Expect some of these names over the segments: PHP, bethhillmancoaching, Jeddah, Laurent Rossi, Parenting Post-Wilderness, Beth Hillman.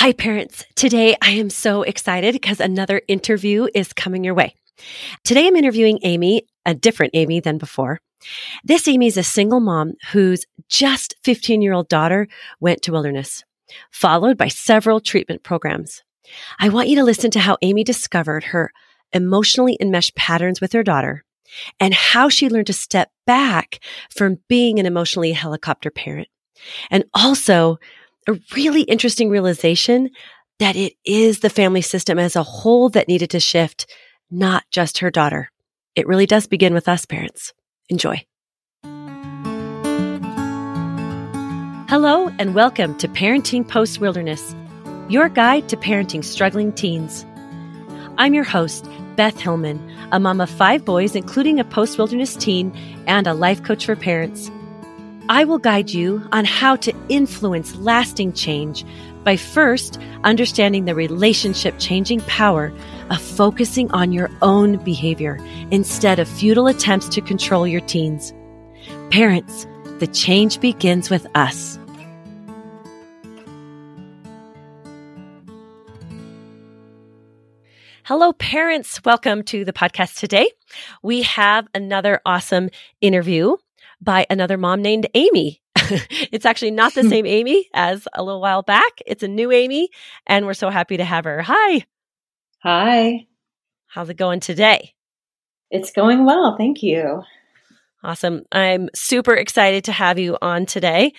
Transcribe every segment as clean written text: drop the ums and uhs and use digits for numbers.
Hi, parents. Today, I am so excited because another interview is coming your way. Today, I'm interviewing Amy, a different Amy than before. This Amy is a single mom whose just 15-year-old daughter went to Wilderness, followed by several treatment programs. I want you to listen to how Amy discovered her emotionally enmeshed patterns with her daughter and how she learned to step back from being an emotionally helicopter parent. And also, a really interesting realization that it is the family system as a whole that needed to shift, not just her daughter. It really does begin with us, parents. Enjoy. Hello, and welcome to Parenting Post-Wilderness, your guide to parenting struggling teens. I'm your host, Beth Hillman, a mom of 5 boys, including a post-wilderness teen and a life coach for parents. I will guide you on how to influence lasting change by first understanding the relationship-changing power of focusing on your own behavior instead of futile attempts to control your teens. Parents, the change begins with us. Hello, parents. Welcome to the podcast today. We have another awesome interview by another mom named Amy. It's actually not the same Amy as a little while back. It's a new Amy, and we're so happy to have her. Hi. Hi. How's it going today? It's going well. Thank you. Awesome. I'm super excited to have you on today.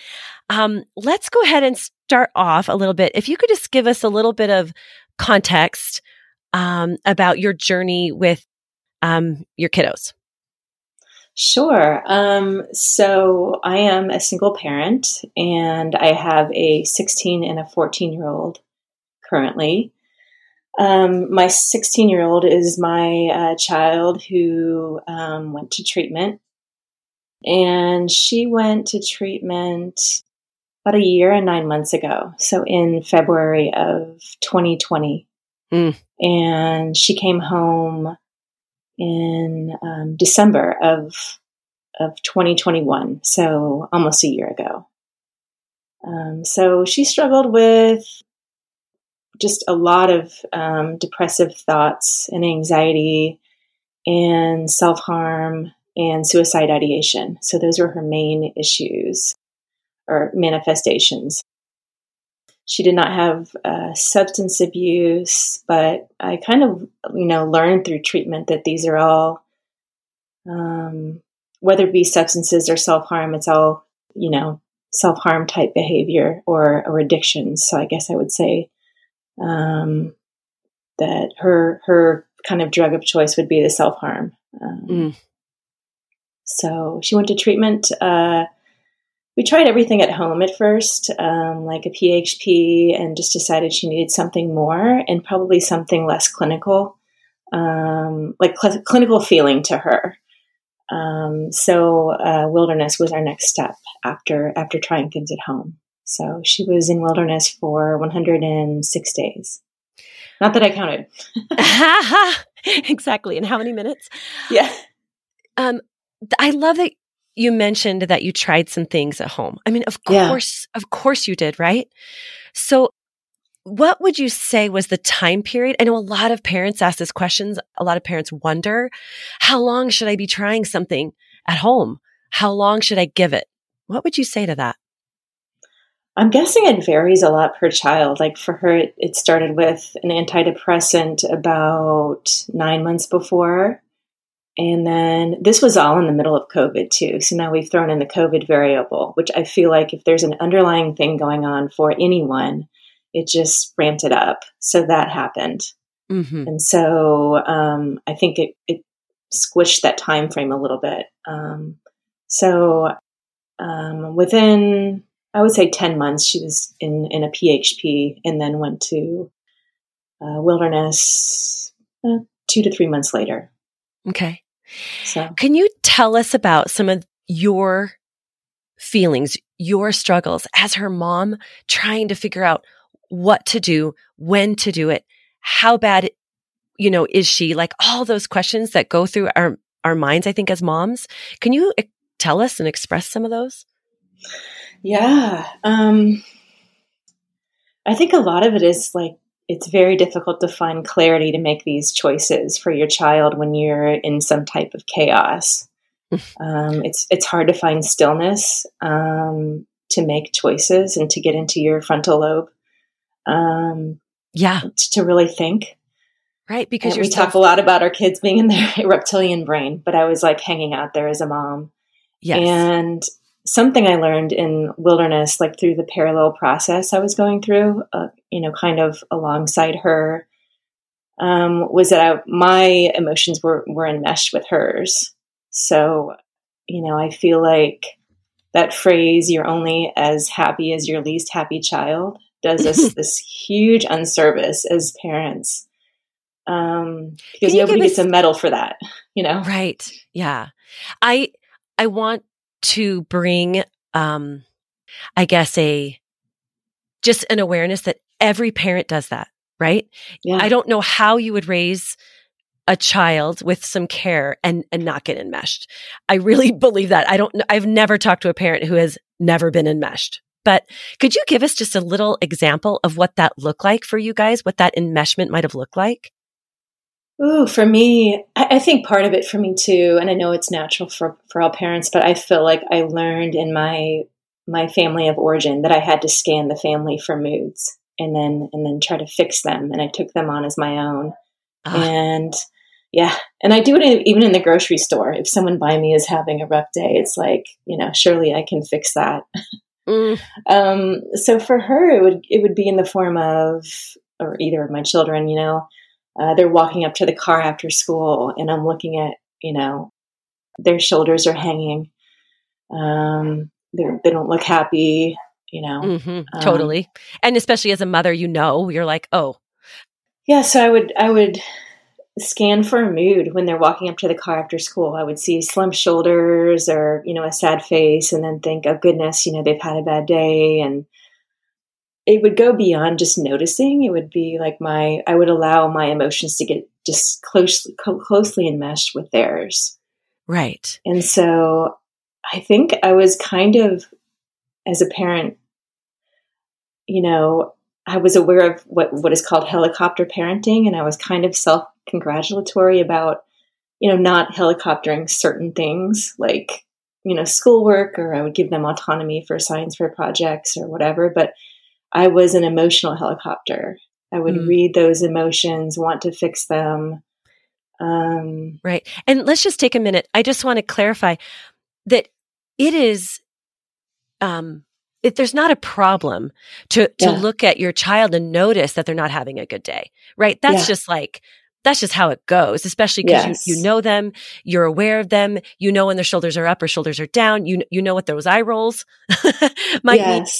Let's go ahead and start off a little bit. If you could just give us a little bit of context about your journey with your kiddos. Sure. So I am a single parent, and I have a 16 and a 14-year-old currently. My 16-year-old is my child who went to treatment, and she went to treatment about a year and 9 months ago, so in February of 2020. And she came home in December of 2021, so almost a year ago. So she struggled with just a lot of depressive thoughts and anxiety and self-harm and suicide ideation. So those were her main issues or manifestations. She did not have substance abuse, but I kind of, learned through treatment that these are all, whether it be substances or self-harm, it's all, self-harm type behavior or addiction. So I guess I would say that her kind of drug of choice would be the self-harm. So she went to treatment. We tried everything at home at first, like a PHP, and just decided she needed something more and probably something less clinical, clinical feeling to her. So Wilderness was our next step after trying things at home. So she was in Wilderness for 106 days. Not that I counted. Exactly. And how many minutes? Yeah. I love that. You mentioned that you tried some things at home. I mean, of course you did, right? So what would you say was the time period? I know a lot of parents ask this questions. A lot of parents wonder, how long should I be trying something at home? How long should I give it? What would you say to that? I'm guessing it varies a lot per child. Like for her, it started with an antidepressant about 9 months before. And then this was all in the middle of COVID too. So now we've thrown in the COVID variable, which I feel like if there's an underlying thing going on for anyone, it just ramped it up. So that happened. Mm-hmm. And so I think it squished that time frame a little bit. So within, I would say 10 months, she was in a PHP and then went to Wilderness 2 to 3 months later. Okay. So, can you tell us about some of your feelings, your struggles as her mom, trying to figure out what to do, when to do it, how bad, is she? Like all those questions that go through our minds, I think, as moms. Can you tell us and express some of those? Yeah. I think a lot of it is like, it's very difficult to find clarity to make these choices for your child when you're in some type of chaos. It's hard to find stillness to make choices and to get into your frontal lobe. To really think. Right. Because we talk a lot about our kids being in their reptilian brain, but I was like hanging out there as a mom. Yes. And something I learned in wilderness, like through the parallel process I was going through, kind of alongside her, was that my emotions were enmeshed with hers. So, I feel like that phrase, you're only as happy as your least happy child, does us this huge unservice as parents. Because nobody gets a medal for that, Right. Yeah. I want to bring, just an awareness that every parent does that, right? Yeah. I don't know how you would raise a child with some care and not get enmeshed. I really believe that. I've never talked to a parent who has never been enmeshed. But could you give us just a little example of what that looked like for you guys, what that enmeshment might have looked like? Ooh, for me, I think part of it for me too, and I know it's natural for all parents, but I feel like I learned in my family of origin that I had to scan the family for moods and then try to fix them. And I took them on as my own. And I do it even in the grocery store. If someone by me is having a rough day, it's like, surely I can fix that. Mm. So for her, it would be in the form of, or either of my children, they're walking up to the car after school and I'm looking at, their shoulders are hanging. They don't look happy, Mm-hmm, totally. And especially as a mother, you're like, oh. Yeah. So I would scan for a mood when they're walking up to the car after school. I would see slumped shoulders or, a sad face and then think, oh goodness, they've had a bad day. And it would go beyond just noticing. It would be like I would allow my emotions to get just closely enmeshed with theirs. Right. And so I think I was kind of, as a parent, I was aware of what is called helicopter parenting, and I was kind of self-congratulatory about, not helicoptering certain things like, schoolwork, or I would give them autonomy for science fair projects or whatever. But I was an emotional helicopter. I would read those emotions, want to fix them. Right. And let's just take a minute. I just want to clarify that it is... there's not a problem to look at your child and notice that they're not having a good day, right? That's that's just how it goes, especially because you know them, you're aware of them, when their shoulders are up or shoulders are down, what those eye rolls might be.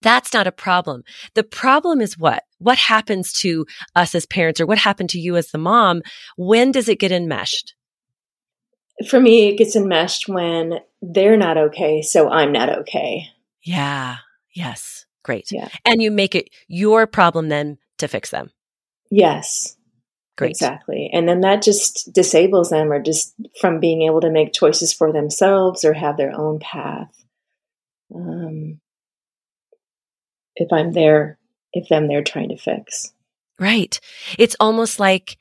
That's not a problem. The problem is what happens to us as parents, or what happened to you as the mom? When does it get enmeshed? For me, it gets enmeshed when they're not okay, so I'm not okay. Yeah. Yes. Great. Yeah. And you make it your problem then to fix them. Yes. Great. Exactly. And then that just disables them, or just from being able to make choices for themselves or have their own path. If I'm there, if them they're trying to fix. Right. It's almost like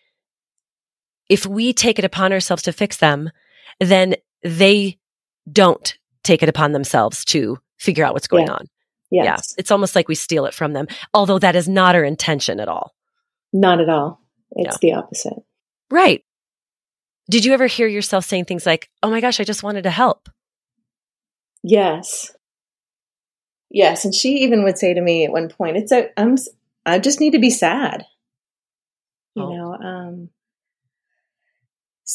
if we take it upon ourselves to fix them, then they don't take it upon themselves to figure out what's going on. Yes. Yeah. It's almost like we steal it from them, although that is not our intention at all. Not at all. It's the opposite. Right. Did you ever hear yourself saying things like, oh my gosh, I just wanted to help? Yes. Yes. And she even would say to me at one point, I just need to be sad.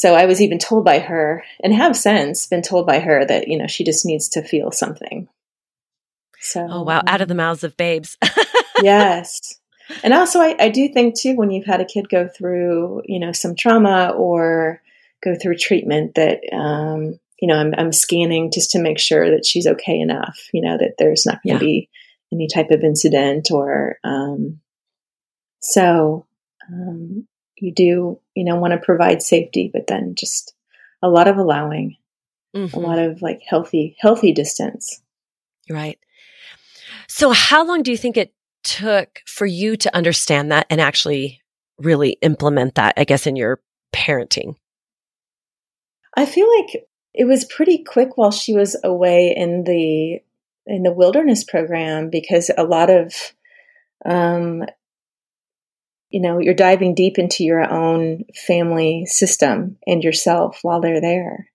So I was even told by her, and have since been told by her, that, she just needs to feel something. So, oh, wow. Out of the mouths of babes. Yes. And also I do think too, when you've had a kid go through, some trauma or go through treatment, that, I'm scanning just to make sure that she's okay enough, that there's not going to be any type of incident or, you do, want to provide safety, but then just a lot of allowing, a lot of like healthy distance. Right. So how long do you think it took for you to understand that and actually really implement that, I guess, in your parenting? I feel like it was pretty quick while she was away in the wilderness program, because a lot of, you're diving deep into your own family system and yourself while they're there.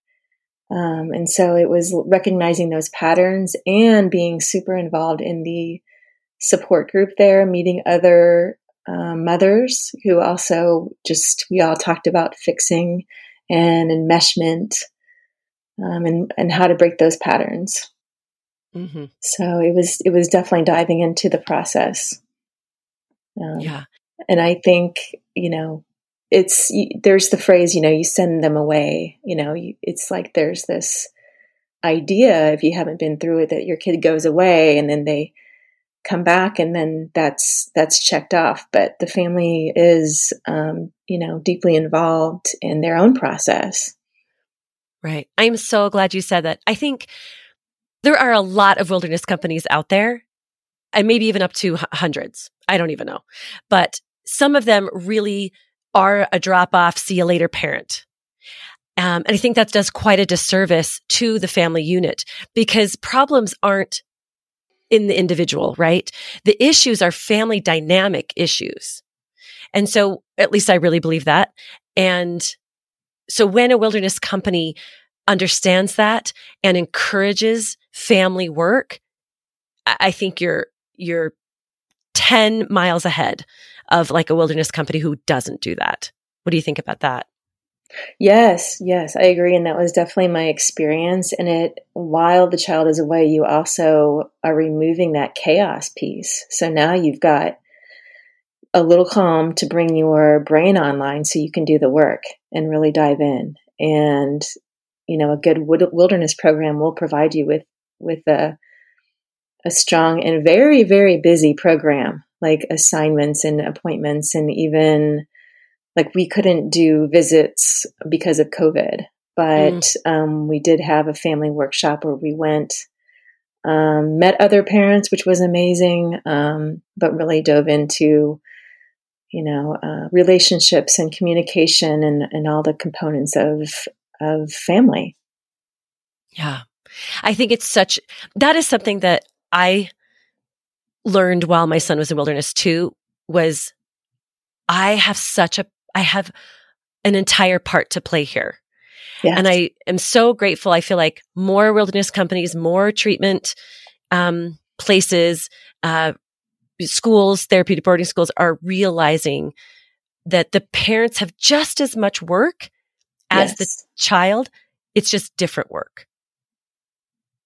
And so it was recognizing those patterns and being super involved in the support group there, meeting other mothers who also we all talked about fixing and enmeshment and how to break those patterns. Mm-hmm. So it was definitely diving into the process. And I think, there's the phrase, you send them away, it's like there's this idea, if you haven't been through it, that your kid goes away and then they come back and then that's checked off. But the family is, deeply involved in their own process. Right. I'm so glad you said that. I think there are a lot of wilderness companies out there, and maybe even up to hundreds. I don't even know. But some of them really are a drop-off, see-you-later parent. And I think that does quite a disservice to the family unit, because problems aren't in the individual, right? The issues are family dynamic issues. And so, at least I really believe that. And so when a wilderness company understands that and encourages family work, I think you're 10 miles ahead of like a wilderness company who doesn't do that. What do you think about that? Yes, I agree. And that was definitely my experience. And while the child is away, you also are removing that chaos piece. So now you've got a little calm to bring your brain online so you can do the work and really dive in. And, a good wilderness program will provide you with a strong and very, very busy program, like assignments and appointments, and even like we couldn't do visits because of COVID, but we did have a family workshop where we went, met other parents, which was amazing, but really dove into, relationships and communication and all the components of family. Yeah. I think that is something that I learned while my son was in wilderness too, was I have an entire part to play here. Yes. And I am so grateful. I feel like more wilderness companies, more treatment places, schools, therapeutic boarding schools are realizing that the parents have just as much work as the child. It's just different work.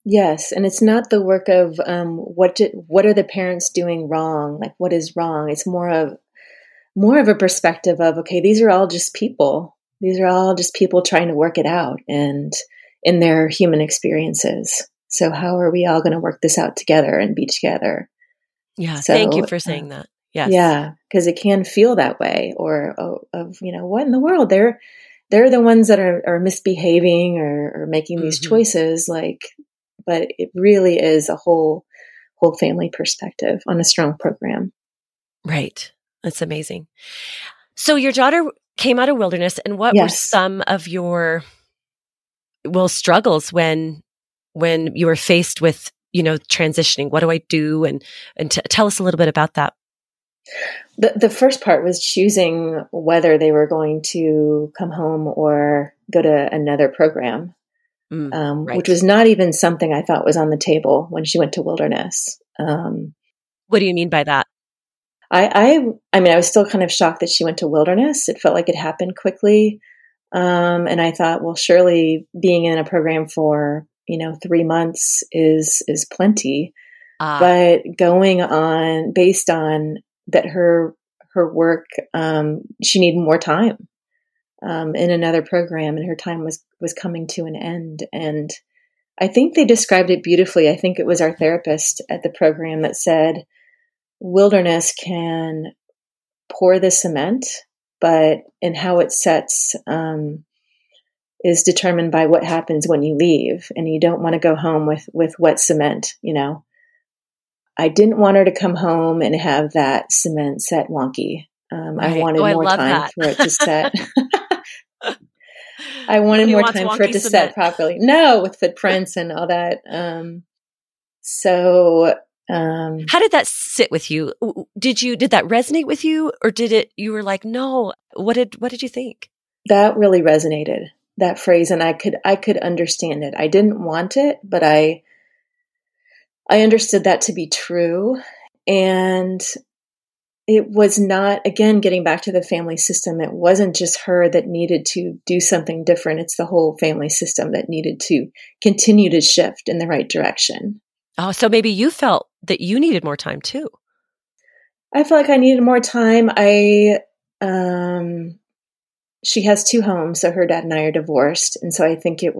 Yes. And it's not the work of what are the parents doing wrong? Like, what is wrong? It's more of a perspective of, okay, these are all just people. These are all just people trying to work it out and in their human experiences. So how are we all going to work this out together and be together? Yeah. So, thank you for saying that. Yes. Yeah. Because it can feel that way or what in the world? They're the ones that are misbehaving or making these choices, but it really is a whole family perspective on a strong program. Right. That's amazing. So your daughter came out of wilderness, and what were some of your struggles when you were faced with, transitioning? What do I do? And tell us a little bit about that. The first part was choosing whether they were going to come home or go to another program, which was not even something I thought was on the table when she went to wilderness. What do you mean by that? I was still kind of shocked that she went to wilderness. It felt like it happened quickly. And I thought, well, surely being in a program for, 3 months is plenty. But going on based on that, her work, she needed more time in another program, and her time was coming to an end. And I think they described it beautifully. I think it was our therapist at the program that said, wilderness can pour the cement, but in how it sets is determined by what happens when you leave, and you don't want to go home with wet cement. I didn't want her to come home and have that cement set wonky. Right. I wanted more time for it to set. I wanted more time for it to set properly. No, with footprints and all that. How did that sit with you? Did that resonate with you, or did it? You were like, no. What did you think? That really resonated, that phrase, and I could understand it. I didn't want it, but I understood that to be true. And it was not, again, getting back to the family system, it wasn't just her that needed to do something different. It's the whole family system that needed to continue to shift in the right direction. Oh, so maybe you felt that you needed more time too. I felt like I needed more time. She has two homes, so her dad and I are divorced. And so I think it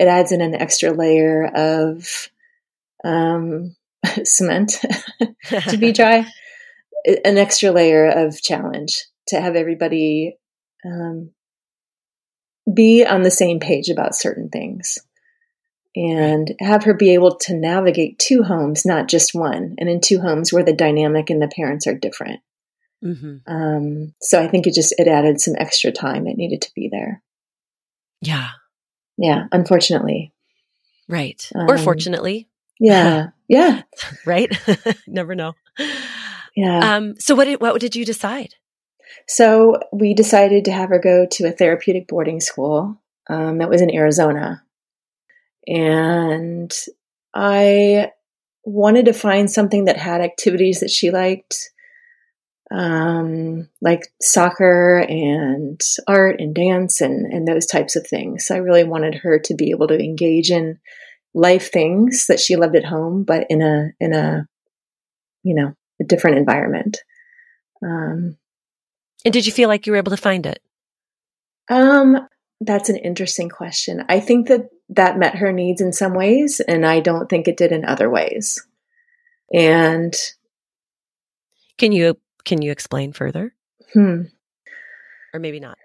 adds in an extra layer of cement to be dry. An extra layer of challenge to have everybody be on the same page about certain things and have her be able to navigate two homes, not just one. And in two homes where the dynamic and the parents are different. Mm-hmm. So I think it added some extra time. It needed to be there. Yeah. Yeah. Unfortunately. Right. Or fortunately. Yeah. Yeah. Right. Never know. Yeah. So what did you decide? So we decided to have her go to a therapeutic boarding school that was in Arizona. And I wanted to find something that had activities that she liked, like soccer and art and dance and those types of things. So I really wanted her to be able to engage in life things that she loved at home, but in a different environment. And did you feel like you were able to find it? That's an interesting question. I think that met her needs in some ways, and I don't think it did in other ways. And can you explain further? Or maybe not.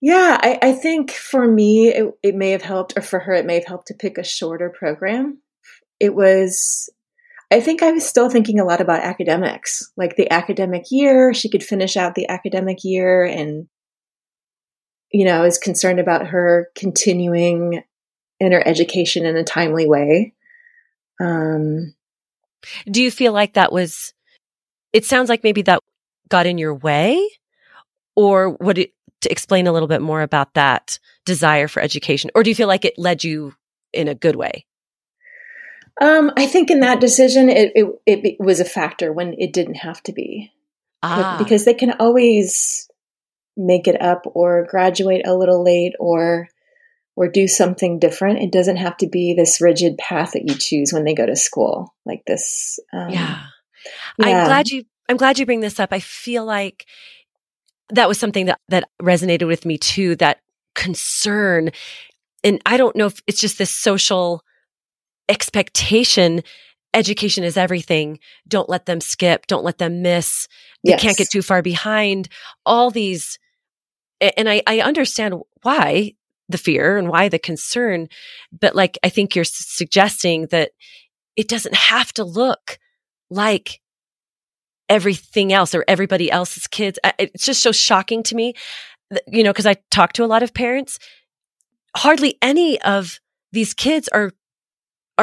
Yeah, I think for me, it may have helped, or for her, it may have helped to pick a shorter program. I think I was still thinking a lot about academics, like the academic year. She could finish out the academic year, and, I was concerned about her continuing in her education in a timely way. Do you feel like it sounds like maybe that got in your way, or to explain a little bit more about that desire for education, or do you feel like it led you in a good way? I think in that decision, it was a factor when it didn't have to be, because they can always make it up or graduate a little late or do something different. It doesn't have to be this rigid path that you choose when they go to school like this. Yeah. I'm glad you bring this up. I feel like that was something that resonated with me too, that concern. And I don't know if it's just this social expectation, education is everything. Don't let them skip. Don't let them miss. They can't get too far behind. All these, and I understand why the fear and why the concern, but like, I think you're suggesting that it doesn't have to look like everything else or everybody else's kids. It's just so shocking to me, because I talk to a lot of parents. Hardly any of these kids are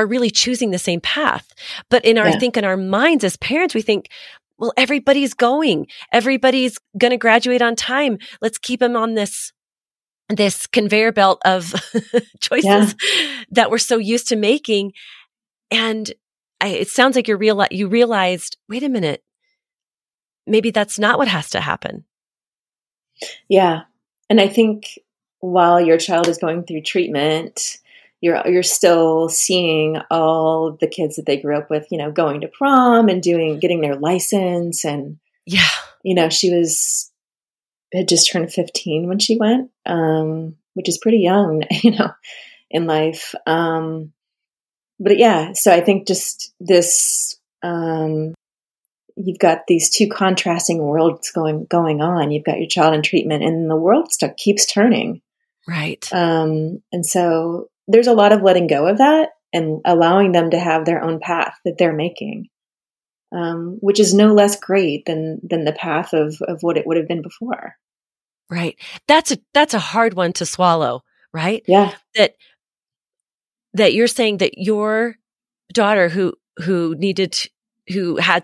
really choosing the same path. But in our minds as parents, we think, well, everybody's going to graduate on time. Let's keep them on this conveyor belt of choices that we're so used to making. And it sounds like you realized, wait a minute, maybe that's not what has to happen. Yeah. And I think while your child is going through treatment, you're still seeing all the kids that they grew up with, going to prom and getting their license. And, she had just turned 15 when she went, which is pretty young, in life. So I think just this, you've got these two contrasting worlds going on. You've got your child in treatment and the world stuff keeps turning. Right. And so there's a lot of letting go of that and allowing them to have their own path that they're making. which is no less great than the path of what it would have been before. Right. That's a hard one to swallow, right? Yeah. That you're saying that your daughter who had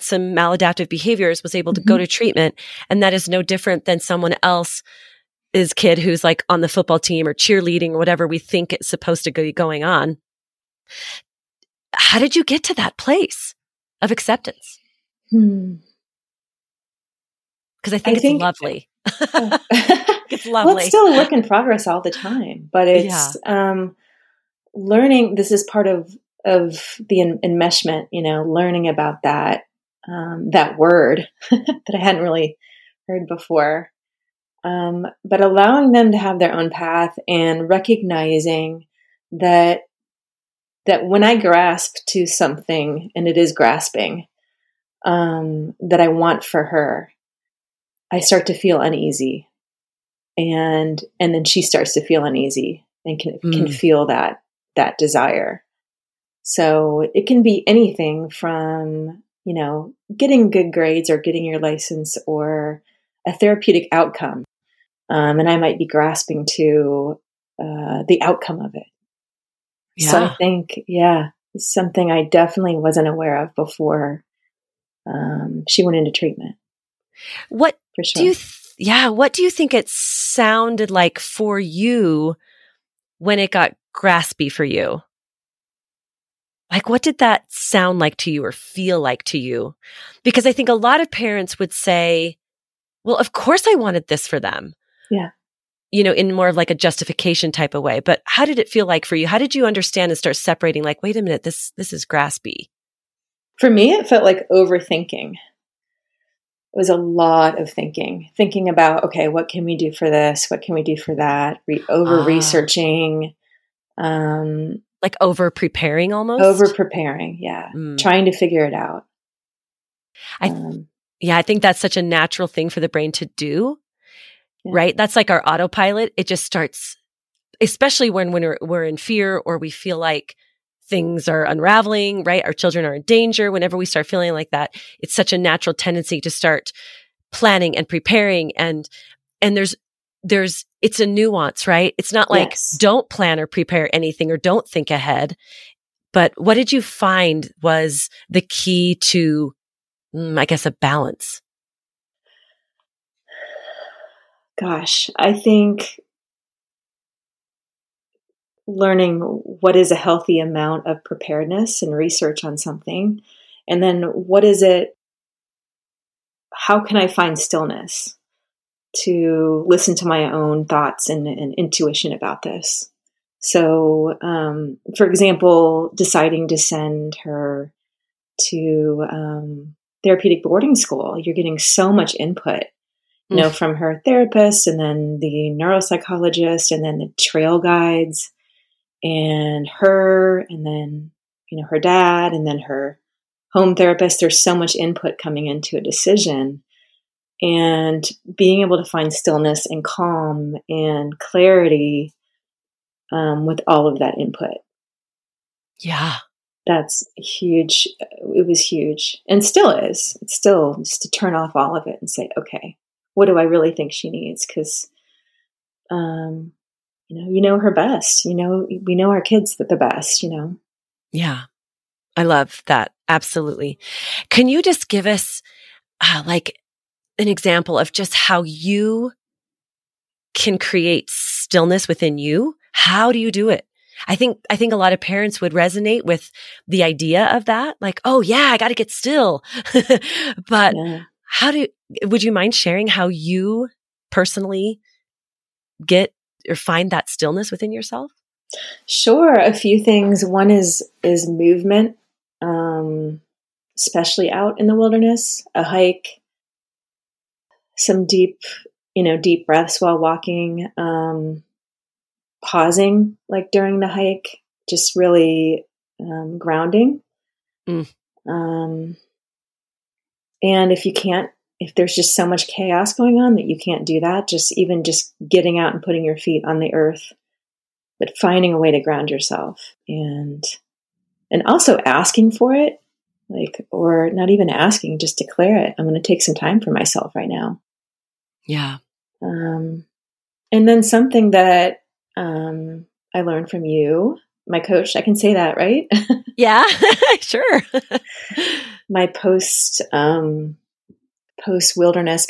some maladaptive behaviors was able to go to treatment, and that is no different than someone else's kid who's like on the football team or cheerleading or whatever we think it's supposed to be going on. How did you get to that place of acceptance? Because I think it's lovely. It's lovely. Well, it's still a work in progress all the time, but it's learning. This is part of the enmeshment, learning about that word that I hadn't really heard before. But allowing them to have their own path and recognizing that when I grasp to something, and it is grasping, that I want for her, I start to feel uneasy. And then she starts to feel uneasy and can feel that desire. So it can be anything from, getting good grades or getting your license or a therapeutic outcome. And I might be grasping to the outcome of it. Yeah. So I think, something I definitely wasn't aware of before she went into treatment. What do you think it sounded like for you when it got graspy for you? Like, what did that sound like to you or feel like to you? Because I think a lot of parents would say, well, of course I wanted this for them. Yeah. In more of like a justification type of way. But how did it feel like for you? How did you understand and start separating? Like, wait a minute, this is graspy. For me, it felt like overthinking. It was a lot of thinking about, okay, what can we do for this? What can we do for that? Over-researching. Like over-preparing almost? Over-preparing, yeah. Trying to figure it out. I think that's such a natural thing for the brain to do, right? That's like our autopilot. It just starts, especially when we're in fear or we feel like things are unraveling, right? Our children are in danger. Whenever we start feeling like that, it's such a natural tendency to start planning and preparing. And there's it's a nuance, right? It's not like don't plan or prepare anything or don't think ahead. But what did you find was the key to, I guess, a balance? Gosh, I think learning what is a healthy amount of preparedness and research on something. And then how can I find stillness to listen to my own thoughts and intuition about this? So, for example, deciding to send her to therapeutic boarding school, you're getting so much input, from her therapist and then the neuropsychologist and then the trail guides and her, and then, her dad, and then her home therapist. There's so much input coming into a decision, and being able to find stillness and calm and clarity, with all of that input. Yeah. That's huge. It was huge and still is. It's still just to turn off all of it and say, okay, what do I really think she needs? Cause, you know her best, we know our kids the best, Yeah. I love that. Absolutely. Can you just give us like an example of just how you can create stillness within you? How do you do it? I think a lot of parents would resonate with the idea of that. Like, oh yeah, I got to get still. But would you mind sharing how you personally get or find that stillness within yourself? Sure. A few things. One is movement, especially out in the wilderness, a hike, some deep breaths while walking, pausing like during the hike, just really grounding. And if there's just so much chaos going on that you can't do that, just getting out and putting your feet on the earth, but finding a way to ground yourself and also asking for it. like, or not even asking, just declare it. I'm going to take some time for myself right now. Yeah. And then something that I learned from you, my coach, I can say that, right? Yeah, sure. My post-wilderness,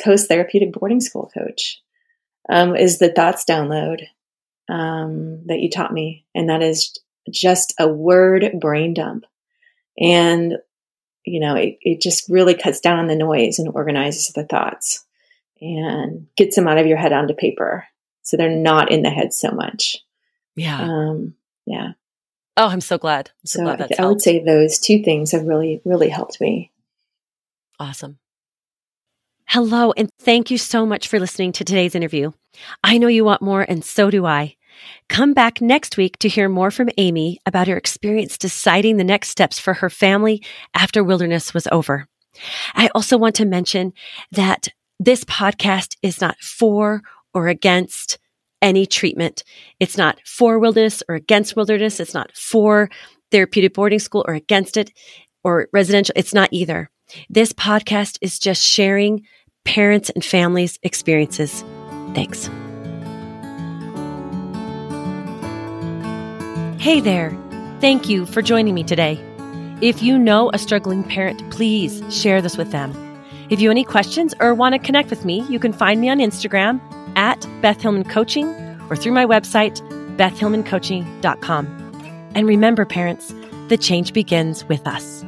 post-therapeutic boarding school coach is the thoughts download that you taught me. And that is just a word brain dump. And, you know, it just really cuts down on the noise and organizes the thoughts and gets them out of your head onto paper. So they're not in the head so much. Yeah. Yeah. Oh, I'm so glad. I'm so glad that's helped. I would say those two things have really, really helped me. Awesome. Hello, and thank you so much for listening to today's interview. I know you want more, and so do I. Come back next week to hear more from Amy about her experience deciding the next steps for her family after wilderness was over. I also want to mention that this podcast is not for or against any treatment. It's not for wilderness or against wilderness. It's not for therapeutic boarding school or against it or residential. It's not either. This podcast is just sharing parents and families' experiences. Thanks. Hey there. Thank you for joining me today. If you know a struggling parent, please share this with them. If you have any questions or want to connect with me, you can find me on Instagram at Beth Hillman Coaching or through my website, bethhillmancoaching.com. And remember, parents, the change begins with us.